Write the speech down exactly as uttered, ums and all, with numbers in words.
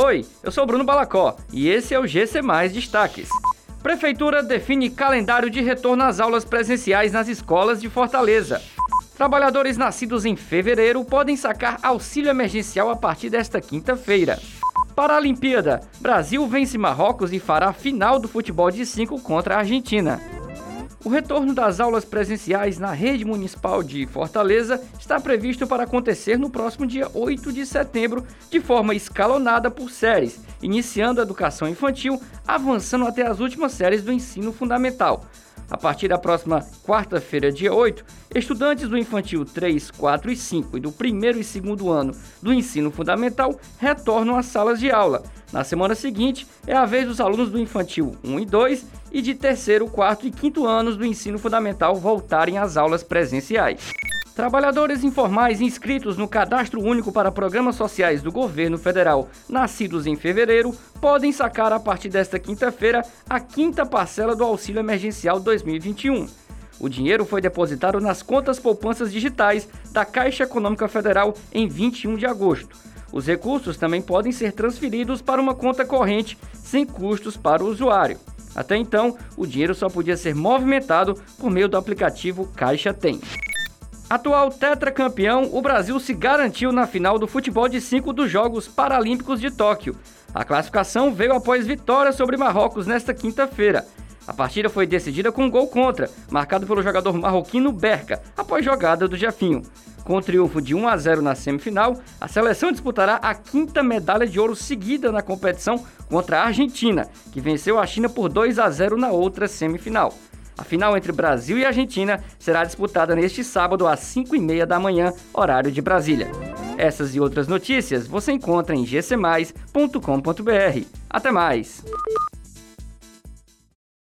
Oi, eu sou o Bruno Balacó e esse é o G C Mais Destaques. Prefeitura define calendário de retorno às aulas presenciais nas escolas de Fortaleza. Trabalhadores nascidos em fevereiro podem sacar auxílio emergencial a partir desta quinta-feira. Paralimpíada. Brasil vence Marrocos e fará final do futebol de cinco contra a Argentina. O retorno das aulas presenciais na rede municipal de Fortaleza está previsto para acontecer no próximo dia oito de setembro, de forma escalonada por séries, iniciando a educação infantil, avançando até as últimas séries do ensino fundamental. A partir da próxima quarta-feira, dia oito, estudantes do Infantil três, quatro e cinco e do primeiro e segundo ano do Ensino Fundamental retornam às salas de aula. Na semana seguinte, é a vez dos alunos do Infantil um e dois e de terceiro, quarto e quinto anos do Ensino Fundamental voltarem às aulas presenciais. Trabalhadores informais inscritos no Cadastro Único para Programas Sociais do Governo Federal, nascidos em fevereiro, podem sacar a partir desta quinta-feira a quinta parcela do Auxílio Emergencial dois mil e vinte e um. O dinheiro foi depositado nas contas poupanças digitais da Caixa Econômica Federal em vinte e um de agosto. Os recursos também podem ser transferidos para uma conta corrente, sem custos para o usuário. Até então, o dinheiro só podia ser movimentado por meio do aplicativo Caixa Tem. Atual tetracampeão, o Brasil se garantiu na final do futebol de cinco dos Jogos Paralímpicos de Tóquio. A classificação veio após vitória sobre Marrocos nesta quinta-feira. A partida foi decidida com um gol contra, marcado pelo jogador marroquino Berka, após jogada do Jafinho. Com o triunfo de um a zero na semifinal, a seleção disputará a quinta medalha de ouro seguida na competição contra a Argentina, que venceu a China por dois a zero na outra semifinal. A final entre Brasil e Argentina será disputada neste sábado às cinco e meia da manhã, horário de Brasília. Essas e outras notícias você encontra em g c mais ponto com ponto b r. Até mais!